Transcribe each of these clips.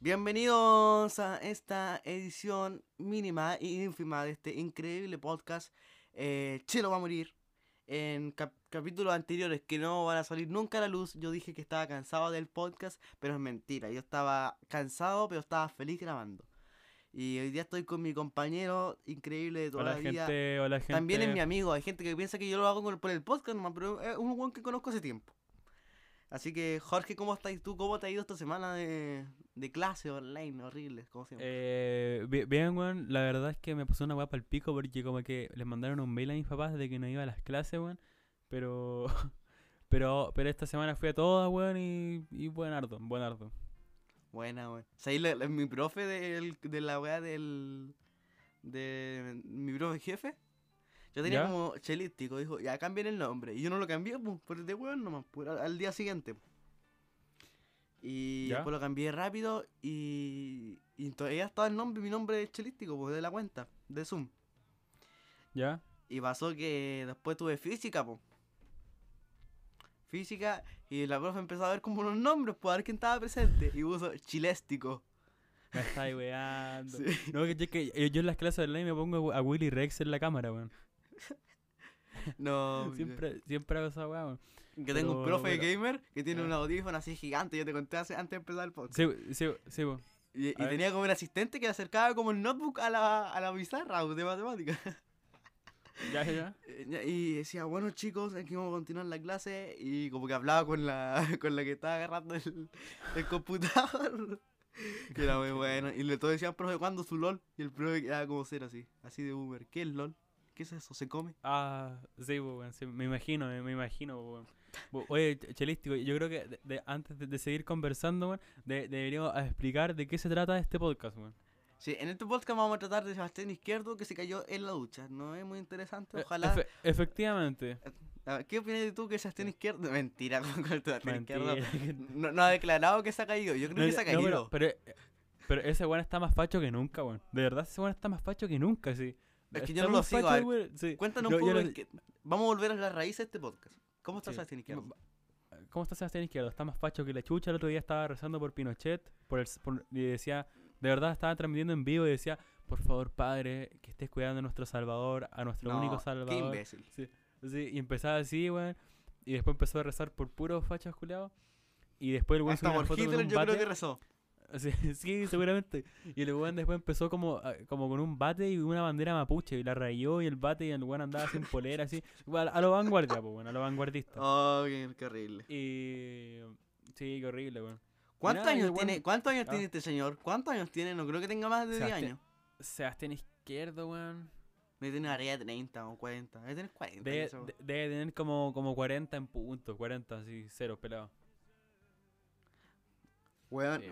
Bienvenidos a esta edición mínima e ínfima de este increíble podcast Chelo va a morir. En capítulos anteriores que no van a salir nunca a la luz, yo dije que estaba cansado del podcast, pero es mentira. Yo estaba cansado, pero estaba feliz grabando. Y hoy día estoy con mi compañero increíble de toda la vida. Hola, gente. También es mi amigo. Hay gente que piensa que yo lo hago por el podcast nomás, pero es un buen que conozco hace tiempo. Así que, Jorge, ¿cómo estás tú? ¿Cómo te ha ido esta semana de clase online? Horrible, como siempre. Bien, weón. La verdad es que me pasó una weá pa'l pico porque como que les mandaron un mail a mis papás de que no iba a las clases, weón. Pero esta semana fui a todas, weón, y buen harto. Buena, weón. O sea, ahí mi profe de la weá de mi profe jefe, yo tenía ¿ya? como chelístico, dijo, ya cambien el nombre. Y yo no lo cambié, pues, por el de weón nomás, pues, al día siguiente. Pues. Y ¿ya? después lo cambié rápido y todavía estaba el nombre, mi nombre es chelístico, pues, de la cuenta, de Zoom. ¿Ya? Y pasó que después tuve física, pues. Física, y la profe empezó a ver como los nombres, pues, a ver quién estaba presente. Y puso chiléstico. Me está weando. Sí. No, que yo en las clases online me pongo a Willy Rex en la cámara, weón. No, siempre hago esa weá, que tengo un profe de gamer que tiene un audífono así gigante. Yo te conté antes de empezar el podcast. Sí, weón. Y tenía como un asistente que le acercaba como el notebook a la pizarra de matemáticas. Ya. Y decía, bueno chicos, aquí vamos a continuar la clase. Y como que hablaba con la que estaba agarrando el computador. Que era muy bueno. Y le todos decían, profe, ¿cuándo su LOL? Y el profe quedaba como ser así de boomer. ¿Qué es LOL? ¿Qué es eso? ¿Se come? Ah, sí, bueno, sí, me imagino, bueno. Oye, Chelístico, yo creo que antes de seguir conversando, bueno, deberíamos explicar de qué se trata este podcast, bueno. Sí, en este podcast vamos a tratar de Sebastián Izquierdo, que se cayó en la ducha. No es muy interesante, ojalá... Efectivamente. A ver, ¿qué opinas tú que Sebastián Izquierdo? Mentira, con Sebastián Izquierdo. No ha declarado que se ha caído, yo creo que se ha caído. No, pero ese weón está más facho que nunca, weón. De verdad, ese weón está más facho que nunca, sí. Es que yo no lo sigo, a ver, sí. Cuéntanos un poco, vamos a volver a las raíces de este podcast. ¿Cómo está Sebastián Izquierdo? ¿Cómo está Sebastián Izquierdo? Está más facho que la chucha. El otro día estaba rezando por Pinochet y decía, de verdad estaba transmitiendo en vivo y decía, por favor padre, que estés cuidando a nuestro salvador, a nuestro único salvador. Qué imbécil. Sí, y empezaba así, weón, y después empezó a rezar por puros fachos culiados. Y después el weón subió una foto con un bate. Hasta por Hitler yo creo que rezó. Sí, seguramente. Y el weón después empezó como con un bate y una bandera mapuche. Y la rayó y el bate y el weón andaba sin polera, así. A lo vanguardia, pues, bueno, a lo vanguardista. Oh, qué horrible. Y... sí, qué horrible, weón. ¿Cuántos años tiene este señor? ¿Cuántos años tiene? No creo que tenga más de 10 años. Sebastián Izquierdo, weón. Debe tener área de 30 o 40. Debe tener 40. Debe tener como 40 en puntos. 40, así, cero, pelado. Weón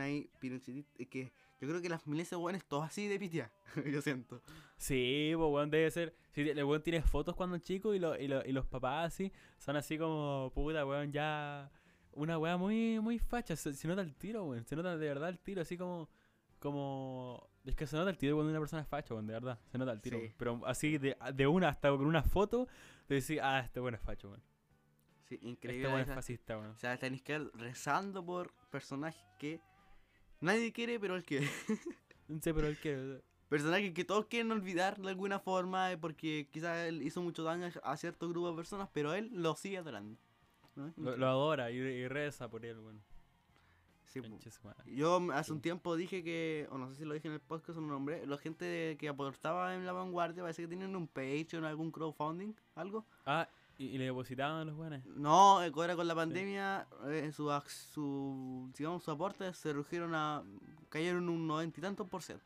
ahí, Pinochet. Es que yo creo que las miles de weones todos así de pitear. Yo siento. Sí, pues weón debe ser. Sí, el weón tiene fotos cuando es chico y los papás así son así como puta, weón, ya. Una weá muy, muy facha. Se nota el tiro, weón. Se nota de verdad el tiro, así como... Es que se nota el tiro cuando una persona es facho, weón, de verdad. Se nota el tiro, sí. Pero así de una hasta con una foto, te decís, ah, este weón es facho, weón. Sí, increíble. Este weón es fascista, weón. O sea, tenés que ir rezando por personajes que nadie quiere, pero él quiere. Sí, pero él quiere. Personajes que todos quieren olvidar de alguna forma, porque quizás él hizo mucho daño a cierto grupo de personas, pero él lo sigue adorando, ¿no? Lo adora y reza por él, weón. Sí, yo hace un tiempo dije que, o no sé si lo dije en el podcast o no nombré, la gente que aportaba en la vanguardia parece que tienen un Patreon, algún crowdfunding, algo. Ah, ¿y le depositaban a los buenos? No, ahora con la pandemia, sí. Digamos, su aporte se rugieron cayeron un 90 y tantos %.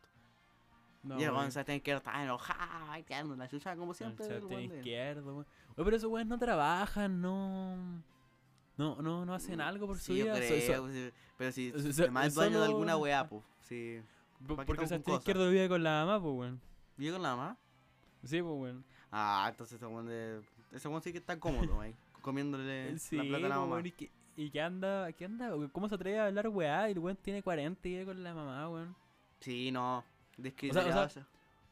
No, y el weón Sebastián Izquierdo estaba enojado, baiteando la chucha como siempre. Sebastián Izquierdo, weón. Oye, pero esos weones no trabajan, no hacen algo por su vida. Creo, pero si además es dueño de alguna weá, pues. Sí. Porque Sebastián Izquierdo vive con la mamá, pues, weón. ¿Vive con la mamá? Sí, pues, weón. Ah, entonces ese weón sí que está cómodo, ahí. Comiéndole sí, la plata a la mamá. ¿Y qué anda? ¿Cómo se atreve a hablar weá? Y el weón tiene 40 y vive con la mamá, weón. Sí, no. Describirá.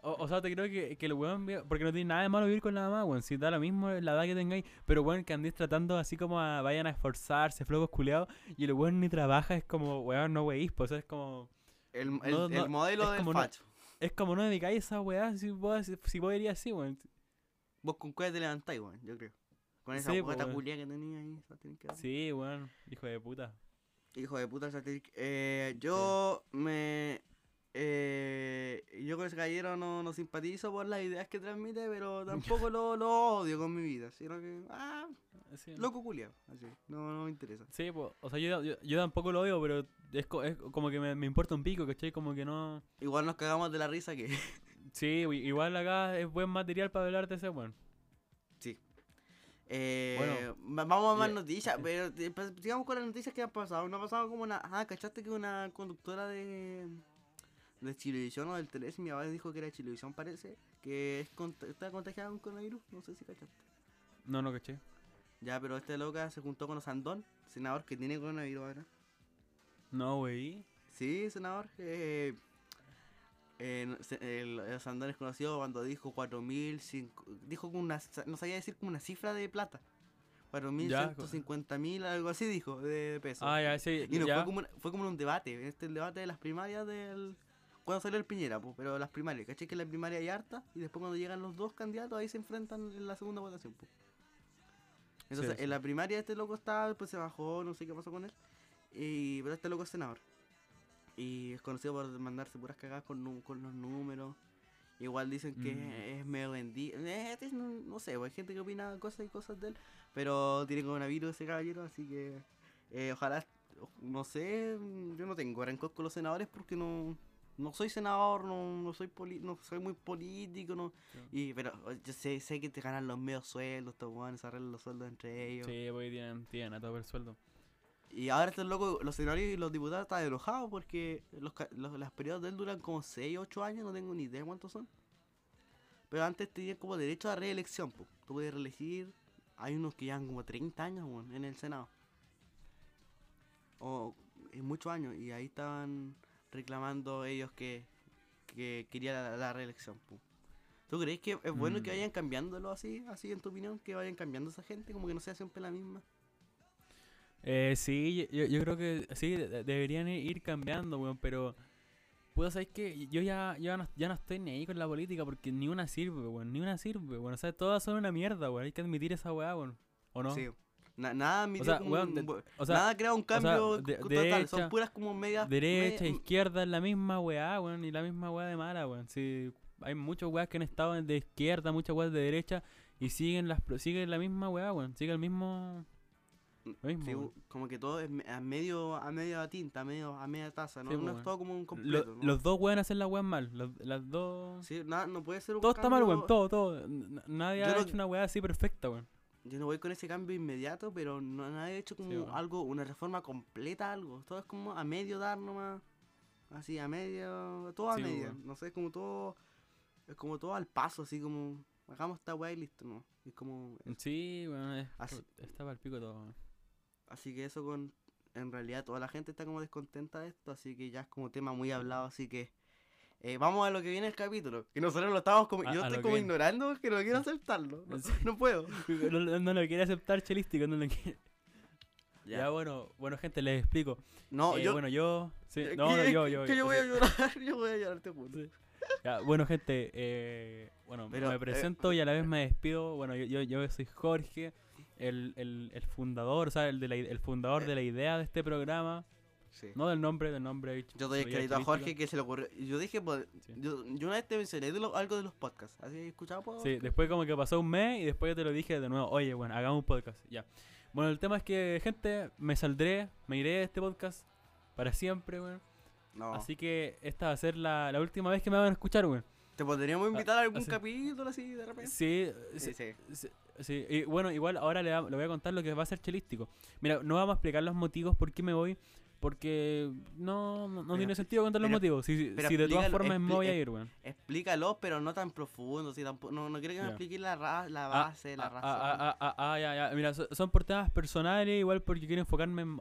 O sea, te creo que el weón... Porque no tiene nada de malo vivir con la mamá, weón. Si da lo mismo la edad que tengáis. Pero, weón, que andéis tratando así como a... Vayan a esforzarse, flojos culiados. Y el weón ni trabaja, es como... Weón, no weís, pues, es como... El modelo del facho. Es como no dedicáis esa weá si vos irías así, weón. Vos con cuál te levantáis, weón, yo creo. Con esa puta culia que tenía ahí. Sí, weón, hijo de puta. Hijo de puta, yo con ese gallero no simpatizo por las ideas que transmite, pero tampoco lo odio con mi vida, sino que sí. Loco culiao, así, no me interesa. Sí, pues, o sea, yo tampoco lo odio, pero es como que me importa un pico, ¿cachai? Como que no... Igual nos cagamos de la risa que... Sí, igual acá es buen material para hablar de ese weón. Sí. Bueno, vamos a más noticias, pero digamos con las noticias que han pasado. No ha pasado como una... ¿cachaste que una conductora de Chilevisión o del Teles, mi abuela dijo que era Chilevisión, parece, que está contagiada con coronavirus? No sé si cachaste. No caché. Ya, pero esta loca se juntó con Osandón, senador que tiene coronavirus ahora. No, wey. Sí, senador. Osandón es conocido cuando dijo 4.000... Dijo que una... No sabía decir como una cifra de plata. 4.150.000, algo así dijo, de pesos. Ya, sí. Y no, ya. Fue como un debate. Este el debate de las primarias del... Cuando salió el Piñera, pues, pero las primarias, ¿cachai? Que en la primaria hay harta, y después cuando llegan los dos candidatos, ahí se enfrentan en la segunda votación, pues. Entonces, sí. En la primaria este loco estaba, después se bajó, no sé qué pasó con él, pero este loco es senador. Y es conocido por mandarse puras cagadas con los números. Igual dicen que es medio vendido, no sé, hay gente que opina cosas y cosas de él, pero tiene coronavirus ese caballero, así que ojalá, no sé, yo no tengo rencor con los senadores porque no soy senador, no soy muy político, no. Sí. Pero yo sé que te ganan los medios sueldos, estos hueones arreglan los sueldos entre ellos. Sí, porque tienen a todo el sueldo. Y ahora estos locos, los senadores y los diputados están enojados porque las periodos de él duran como 6, 8 años, no tengo ni idea cuántos son. Pero antes tenían como derecho a reelección, pues. Tú puedes reelegir, hay unos que llevan como 30 años, bueno, en el Senado. O en muchos años, y ahí estaban... reclamando ellos que querían la reelección. ¿Tú crees que es bueno que vayan cambiándolo así en tu opinión? Que vayan cambiando esa gente, como que no sea siempre la misma. Sí, yo creo que sí, deberían ir cambiando, weón, pero... Puedo saber que yo ya no estoy ni ahí con la política porque ni una sirve, weón, o sea, todas son una mierda, weón, hay que admitir esa weá, weón, ¿o no? Sí. Nada me nada crea un cambio, o sea, total, derecha, son puras como medias. Derecha, izquierda, es la misma weá, weón, y la misma weá de mala, weón. Sí, hay muchas weas que han estado de izquierda, muchas weas de derecha, y siguen la misma weá, weón, sigue el mismo. Lo mismo, sí, como que todo es a media tinta, a media taza, ¿no? Sí, no es todo como un completo. ¿No? Los dos pueden hacer las weas mal, las dos. Sí, no puede ser un todo cambio... está mal, weón, todo. Nadie ha hecho una weá así perfecta, weón. Yo no voy con ese cambio inmediato, pero no nadie ha hecho como algo, una reforma completa, algo. Todo es como a medio dar nomás, así, a medio, todo a medio. Bueno. No sé, es como todo al paso, así como, hagamos esta weá y listo, ¿no? Es como... Sí, bueno, está pa'l pico todo. Así que eso en realidad toda la gente está como descontenta de esto, así que ya es como tema muy hablado, así que... vamos a lo que viene el capítulo. Que nosotros lo estamos como... yo estoy como ignorando porque no quiero aceptarlo. No puedo. No lo quiere aceptar Chelístico, no lo quiere. Ya, bueno, gente, les explico. No, yo... Bueno, yo... Sí, yo voy a llorar, a este punto. Sí. Ya, bueno, gente, pero, me presento y a la vez me despido. Bueno, yo soy Jorge, el fundador, o sea, el fundador de la idea de este programa. Sí. No del nombre. Yo doy el crédito a Jorge que se le ocurrió. Yo dije, pues, sí. yo una vez te mencioné algo de los podcasts. ¿Has escuchado podcast? Sí, después como que pasó un mes y después yo te lo dije de nuevo. Oye, bueno, hagamos un podcast. Ya. Bueno, el tema es que, gente, me iré de este podcast para siempre, weón. No. Así que esta va a ser la última vez que me van a escuchar, weón. ¿Te podríamos invitar a algún capítulo así de repente? Sí. Y bueno, igual ahora le voy a contar lo que va a ser Chelístico. Mira, no vamos a explicar los motivos por qué me voy. Porque no tiene sentido contar los motivos. Si de todas formas me voy a ir, weón. Explícalo, pero no tan profundo. Si tampoco, no quiero que me expliques la base, la razón. Mira, son por temas personales, igual porque quiero enfocarme en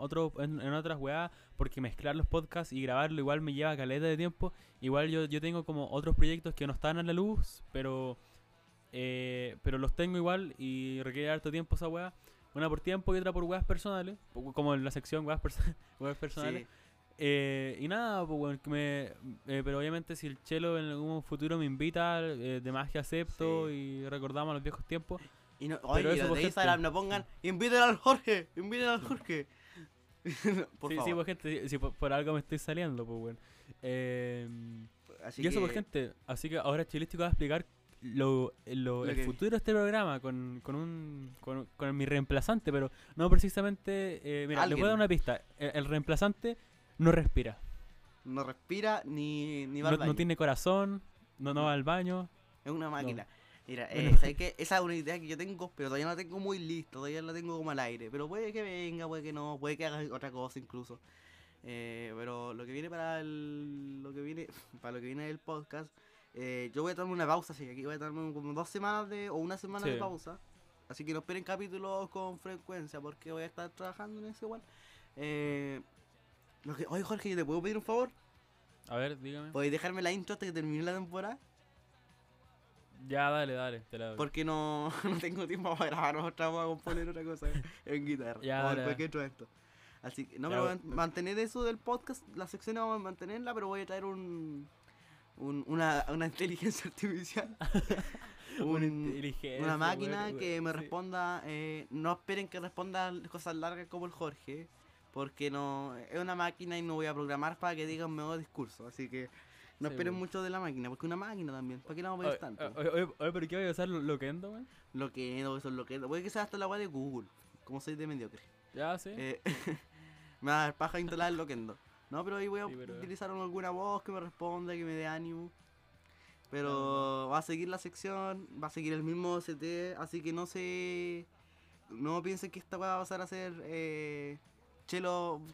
otras weas. Porque mezclar los podcasts y grabarlo igual me lleva caleta de tiempo. Igual yo tengo como otros proyectos que no están a la luz, pero los tengo igual y requiere harto tiempo esa wea. Una por tiempo y otra por weas personales, como en la sección weas personales. Sí. Y nada, pues bueno, pero obviamente si el Chelo en algún futuro me invita, de más que acepto, sí. Y recordamos los viejos tiempos. Y no, pero oye, eso de Instagram no pongan, inviten al Jorge. Por sí, favor. Sí, pues gente, si por algo me estoy saliendo, pues bueno. Así y eso, que... pues gente, así que ahora Chilístico va a explicar el futuro de este programa con mi reemplazante, pero no precisamente... mira, le voy a dar una pista. El reemplazante no respira. No respira ni va al baño. No tiene corazón, no va al baño. Es una máquina. No. Mira, ¿sabes qué? Esa es una idea que yo tengo, pero todavía no la tengo muy lista, todavía la tengo como al aire. Pero puede que venga, puede que no, puede que haga otra cosa incluso. Pero lo que viene para lo que viene del podcast... yo voy a tomarme una pausa, así que aquí voy a tomarme como 2 semanas o una semana, sí, de pausa. Así que no esperen capítulos con frecuencia porque voy a estar trabajando en eso igual. Oye, Jorge, ¿te puedo pedir un favor? A ver, dígame. ¿Puedes dejarme la intro hasta que termine la temporada? Ya, dale, te la doy. Porque no tengo tiempo para grabar otra, voy a componer otra cosa en guitarra. Ya, o después que entro esto. Así que, no, ya, pero mantener eso del podcast, la sección vamos a mantenerla, pero voy a traer una inteligencia artificial. Una máquina que me responda, no esperen que responda cosas largas como el Jorge, porque no es una máquina y no voy a programar para que diga un mejor discurso, así que no esperen mucho de la máquina, porque una máquina también, ¿para qué la vamos a pedir tanto? Oye, pero ¿qué voy a usar? ¿Loquendo, güey? Loquendo, eso es loquendo. Voy a usar hasta la web de Google, como soy de mediocre. Ya, sí. Me va a dar paja instalar el loquendo. No, pero ahí voy a utilizar alguna voz que me responda, que me dé ánimo. Pero va a seguir la sección, va a seguir el mismo OCT, así que no piensen que esta va a pasar a ser Chelo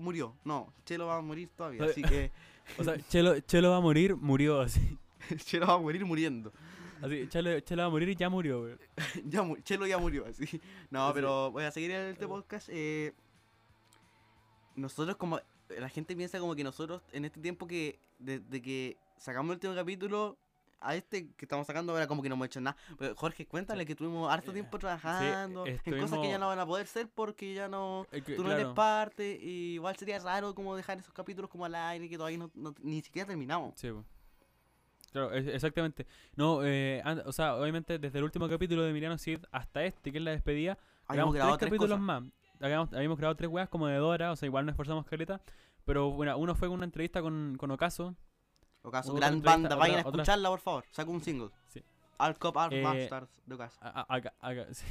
murió. No, Chelo va a morir todavía, así que... O sea, Chelo va a morir, murió, así. Chelo va a morir muriendo. Así, Chelo va a morir y ya murió, güey. Chelo ya murió, así. No, así. Pero voy a seguir este podcast. Nosotros como... La gente piensa como que nosotros, en este tiempo que desde que sacamos el último capítulo a este que estamos sacando ahora, como que no hemos hecho nada. Pero Jorge, cuéntale que tuvimos harto tiempo trabajando, sí, en cosas que ya no van a poder ser porque ya no... tú no eres parte, y igual sería raro como dejar esos capítulos como al aire que todavía no ni siquiera terminamos. Sí, pues. Claro, exactamente. No, o sea, obviamente desde el último capítulo de Miriano Cid hasta este, que es la despedida, habíamos grabado 3 capítulos cosas más. Habíamos creado 3 weas como de 2 horas, o sea, igual nos esforzamos caleta. Pero bueno, uno fue con una entrevista con Ocaso, gran banda, vayan a escucharla, por favor. Saco un single. Sí. Alcopa Almanstar de Ocaso. Sí.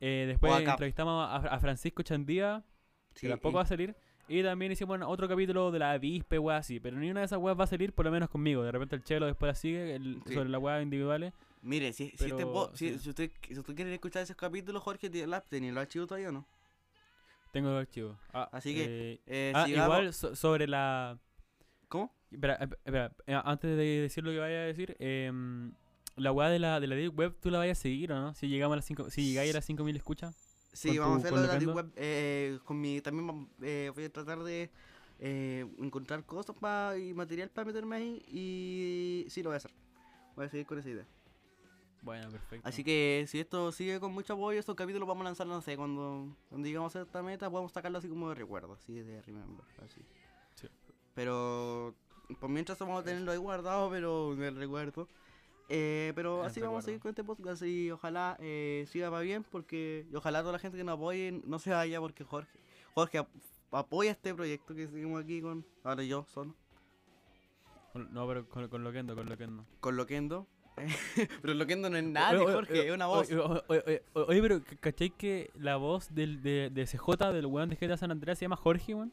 Después entrevistamos a Francisco Chandía, sí, que tampoco va a salir. Y también hicimos otro capítulo de la avispe, weas así. Pero ni una de esas weas va a salir, por lo menos conmigo. De repente el Chelo después la sigue, sí, sobre las weas individuales. Mire, si usted quiere escuchar esos capítulos, Jorge, ¿tiene los archivos todavía o no? Tengo 2 archivos. Así que... si igual sobre la... ¿Cómo? Espera. Antes de decir lo que vaya a decir, la weá de la Deep Web, ¿tú la vayas a seguir o no? Si llegamos a las 5... Si llegáis a las 5.000 escuchas. Sí, vamos a hacer lo de la Deep Web. También voy a tratar de encontrar cosas y material para meterme ahí. Y sí, lo voy a hacer. Voy a seguir con esa idea. Bueno, perfecto. Así que si esto sigue con mucho apoyo, estos capítulos vamos a lanzar, no sé, cuando llegamos a esta meta, podemos sacarlo así como de recuerdo, así de remember, así. Sí. Pero por mientras vamos a tenerlo ahí guardado, pero en el recuerdo. Pero así vamos a seguir con este podcast y ojalá siga para bien, porque ojalá toda la gente que nos apoye no se vaya, porque Jorge apoya este proyecto que seguimos aquí con... Ahora yo solo. No, pero con Loquendo. Con Loquendo. Pero Loquendo no es nadie, Jorge, es una voz. Oye, pero ¿cachai que la voz de CJ, del weón de GTA San Andreas, se llama Jorge, weón?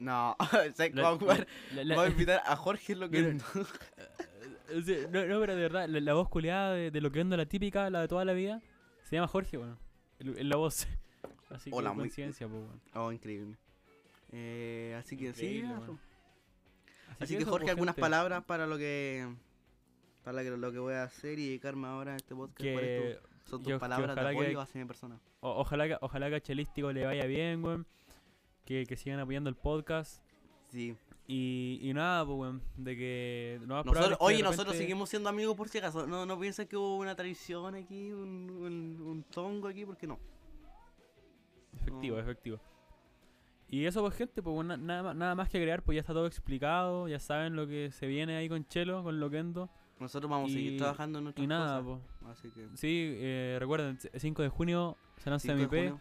No, voy a invitar a Jorge Loquendo. No, pero de verdad, la voz culiada de Loquendo, la típica, la de toda la vida, se llama Jorge, weón. La voz. Así que, conciencia, pues, weón. Oh, increíble. Así que increíble, sí. Bueno. Así que Jorge, algunas palabras para lo que voy a hacer y dedicarme ahora a este podcast. Que son tus palabras de apoyo hacia mi persona. Ojalá que a Chelístico le vaya bien, weón. Que sigan apoyando el podcast. Sí. Y nada, pues, weón, de que... Nosotros seguimos siendo amigos por si acaso. No piensen que hubo una traición aquí, un tongo aquí, porque no. Efectivo. Y eso, pues, gente, pues, nada más que agregar, pues ya está todo explicado, ya saben lo que se viene ahí con Chelo, con Loquendo. Nosotros vamos a seguir trabajando en nuestras cosas. Así que... Sí, recuerden, el 5 de junio se lanza mi EP.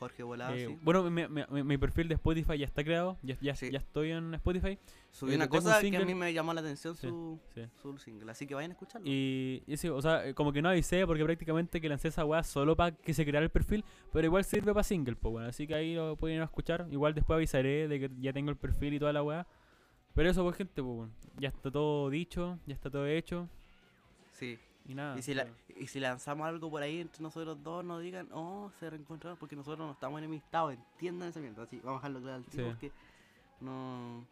Jorge Volado, sí. Bueno, mi perfil de Spotify ya está creado, ya estoy en Spotify. Subí una cosa que a mí me llamó la atención, su single, así que vayan a escucharlo. Y sí, o sea, como que no avisé, porque prácticamente que lancé esa weá solo para que se creara el perfil, pero igual sirve para single, pues bueno, así que ahí lo pueden ir a escuchar. Igual después avisaré de que ya tengo el perfil y toda la weá. Pero eso, pues, gente, pues bueno, ya está todo dicho, ya está todo hecho. Sí. Y nada. Y si lanzamos algo por ahí entre nosotros dos, nos digan, se reencontraron, porque nosotros no estamos enemistados, entiendan esa mierda. Así, vamos a dejarlo claro al tío, porque no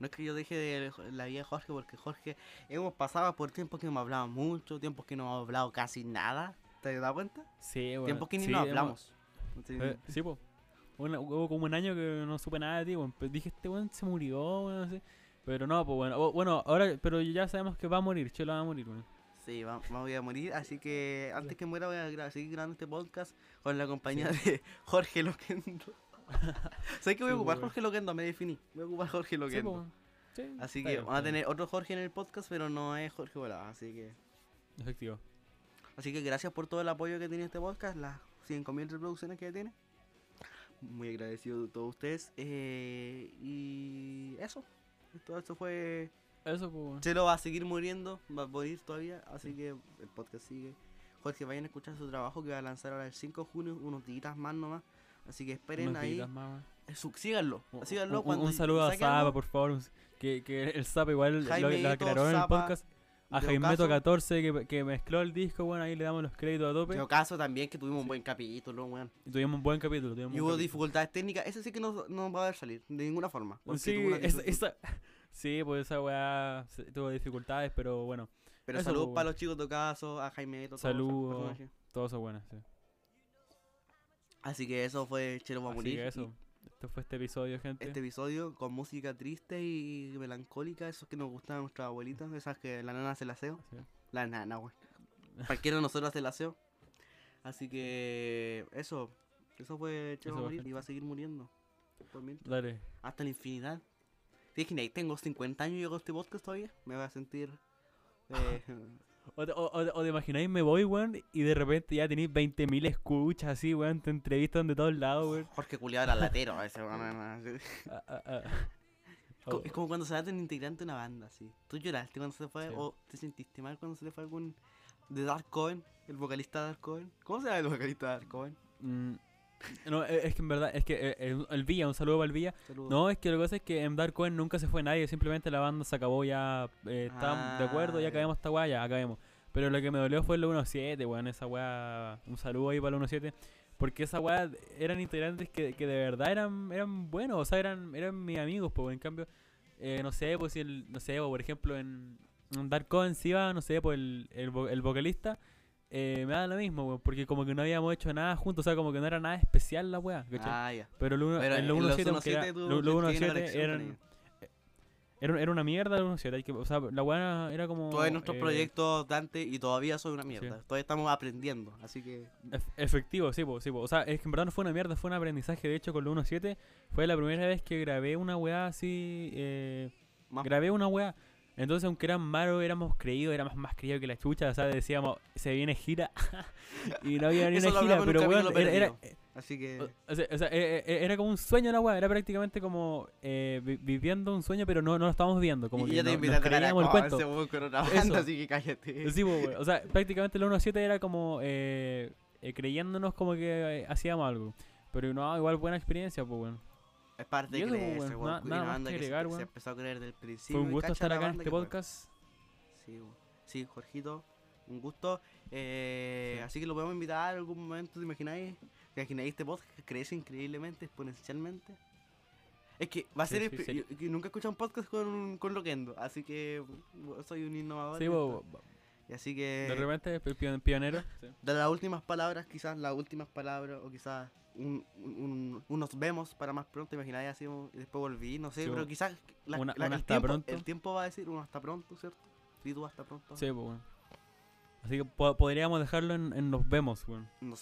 es que yo deje de la vida de Jorge, porque Jorge, hemos pasado por tiempos que no me hablaba mucho, tiempos que no hemos hablado casi nada, ¿te das cuenta? Sí, bueno. Tiempos que ni nos hablamos. Sí, pues. Hubo como un año que no supe nada de ti, bueno. Dije, este weón se murió, bueno, no sé. Pero no, pues bueno. Bueno, ahora, pero ya sabemos que va a morir, Chelo va a morir, bueno. Sí, voy a morir, así que antes que muera voy a seguir grabando este podcast con la compañía de Jorge Loquendo. ¿Sabes que voy a ocupar Jorge Loquendo? Me definí, voy a ocupar Jorge Loquendo. Sí, así que van a tener otro Jorge en el podcast, pero no es Jorge Volado, así que... Efectivo. Así que gracias por todo el apoyo que tiene este podcast, las 5.000 reproducciones que tiene. Muy agradecido a todos ustedes. Y eso, todo esto fue... Eso, pues. Chelo va a seguir muriendo, va a morir todavía, así que el podcast sigue. Jorge, vayan a escuchar su trabajo que va a lanzar ahora el 5 de junio, unos días más nomás. Así que esperen unos ahí. Síganlo. Un saludo a Zapa, por favor. Que el Zapa igual lo aclaró en el podcast. A Jaimeto 14 que mezcló el disco, bueno, ahí le damos los créditos a tope. De Ocaso también, que tuvimos un buen capítulo, weón. Y hubo dificultades técnicas, ese sí que no va a poder salir, de ninguna forma. Sí, pues esa weá tuvo dificultades, pero bueno. Pero saludos para los chicos de Ocaso, a Jaimeto. Saludos, todos son buenos, sí. Así que eso fue Chelo va a morir. Esto fue este episodio, gente. Este episodio con música triste y melancólica, esos que nos gustan a nuestras abuelitas, esas que la nana hace el aseo. Sí. La nana, güey. Cualquiera de nosotros hace el aseo. Así que eso fue Chelo va a morir, gente. Y va a seguir muriendo. Dale. Hasta la infinidad. Imagínate, tengo 50 años y hago este podcast todavía. Me voy a sentir... O te imagináis, me voy, weón, y de repente ya tenéis 20.000 escuchas así, weón, te entrevistan de todos lados, weón. Jorge culiado era latero ese, weón. Es como cuando se da un integrante de una banda, así. ¿Tú lloraste cuando se fue o te sentiste mal cuando se le fue algún... de Dark Coven, el vocalista de Dark Coven? ¿Cómo se llama el vocalista de Dark Coven? No, es que en verdad, es que el Villa, un saludo para el Villa. Saludos. No, es que lo que pasa es que en Dark Coven nunca se fue nadie, simplemente la banda se acabó ya, estábamos de acuerdo, ya acabemos esta weá, ya acabemos. Pero lo que me dolió fue el 1-7, weón, esa weá, un saludo ahí para el 1-7. Porque esa weá eran integrantes que de verdad eran buenos, o sea, eran mis amigos, pues en cambio, no sé, pues si por ejemplo en Dark Coven si iba, no sé, pues el vocalista. Me da lo mismo, weón, porque como que no habíamos hecho nada juntos, o sea, como que no era nada especial la weá, ¿cachai? Pero el 1-7 era una mierda el 1-7, o sea, la weá era como... Todos nuestros proyectos, Dante, y todavía soy una mierda, todavía estamos aprendiendo, así que... Efectivo, sí, po. O sea, es que en verdad no fue una mierda, fue un aprendizaje, de hecho, con el 1-7 fue la primera vez que grabé una weá así, grabé una weá. Entonces, aunque eran malos, éramos más creídos que la chucha, o sea, decíamos, se viene gira, y no había ni una gira, pero bueno, así que... O sea, era como un sueño la weá, era prácticamente como viviendo un sueño, pero no lo estábamos viendo, como que nos creíamos el cuento. Así que cállate. Sí, weá, o sea, prácticamente el 1-7 era como creyéndonos como que hacíamos algo, pero no, igual buena experiencia, pues bueno. Es parte de creerse, weón. Una banda que se empezó a creer desde el principio. Fue un gusto estar acá en este podcast. Sí, Jorgito, un gusto. Así que lo podemos invitar en algún momento, ¿te imagináis? ¿Te imagináis este podcast que crece increíblemente, exponencialmente? Es que va a ser... que nunca he escuchado un podcast con Loquendo, así que soy un innovador. Sí, y así que... De repente, pionero. Sí. De las últimas palabras, quizás, o quizás unos vemos para más pronto, imagináis así, y después volví, no sé, sí, pero quizás el tiempo va a decir uno hasta pronto, ¿cierto? Y tú hasta pronto. Sí, pues bueno. Así que podríamos dejarlo en nos vemos, weón. Bueno.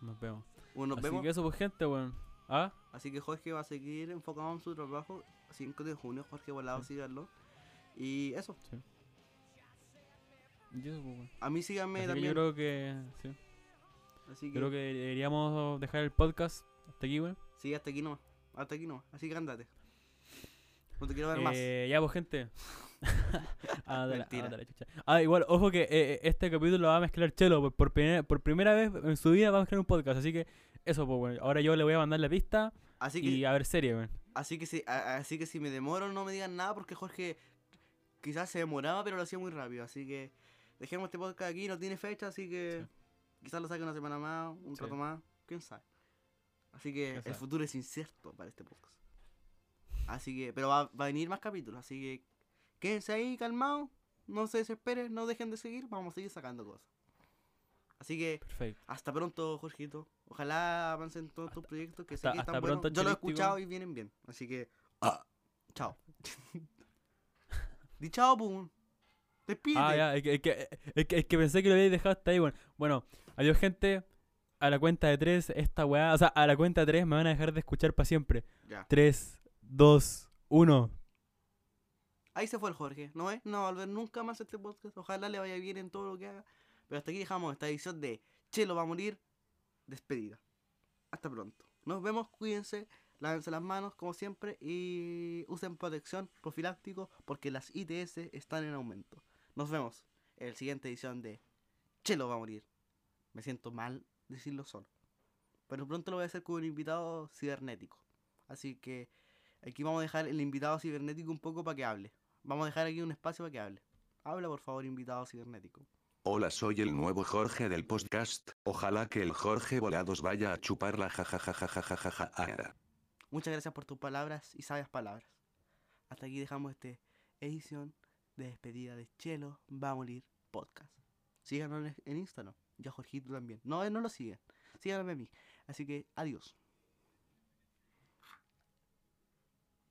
Nos vemos. Bueno, así que eso, pues, gente, weón. Bueno. ¿Ah? Así que Jorge va a seguir enfocado en su trabajo. 5 de junio, Jorge Volado, sí, síganlo. Y eso. Sí. Yo, pues, bueno. A mí síganme así también. Yo creo que... Sí. Así que... Creo que deberíamos dejar el podcast hasta aquí, weón. Bueno. Sí, hasta aquí nomás. Así que ándate. No te quiero ver más. Ya, pues, gente. Igual, ojo que este capítulo va a mezclar Chelo por primera vez en su vida va a mezclar un podcast. Así que eso, pues, bueno. Ahora yo le voy a mandar la pista así que, y a ver serie, bueno. Así que si me demoro, no me digan nada, porque Jorge quizás se demoraba, pero lo hacía muy rápido. Así que dejemos este podcast aquí, no tiene fecha, así que sí, quizás lo saque una semana más, un rato más, quién sabe. Así que el futuro es incierto para este podcast. Así que, pero va a venir más capítulos, así que quédense ahí calmados, no se desesperen, no dejen de seguir, vamos a seguir sacando cosas. Así que, perfecto, hasta pronto, Jorgito. Ojalá avancen todos tus proyectos, que sé que están buenos. Yo lo he escuchado y vienen bien, así que, chao. Di chao, pum. Despídete. Ya, es que pensé que lo había dejado hasta ahí, bueno. Bueno, adiós, gente. A la cuenta de 3, esta weá, o sea, a la cuenta de 3 me van a dejar de escuchar para siempre. Ya. 3, 2, 1. Ahí se fue el Jorge, ¿no ves? No va a volver nunca más a este podcast. Ojalá le vaya bien en todo lo que haga. Pero hasta aquí dejamos esta edición de Chelo va a morir, despedida. Hasta pronto. Nos vemos, cuídense, lávense las manos como siempre y usen protección profiláctico porque las ITS están en aumento. Nos vemos en la siguiente edición de Chelo va a morir. Me siento mal decirlo solo, pero pronto lo voy a hacer con un invitado cibernético. Así que aquí vamos a dejar el invitado cibernético un poco para que hable. Vamos a dejar aquí un espacio para que hable. Habla, por favor, invitado cibernético. Hola, soy el nuevo Jorge del podcast. Ojalá que el Jorge Volados vaya a chuparla, jajajajajajaja. Muchas gracias por tus palabras y sabias palabras. Hasta aquí dejamos esta edición de despedida de Chelo va a morir podcast. Síganos en Instagram. Yo a Jorgito también. No, no lo siguen. Síganme a mí. Así que adiós.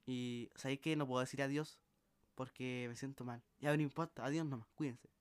Y sabéis que no puedo decir adiós porque me siento mal. Ya no importa, adiós nomás, cuídense.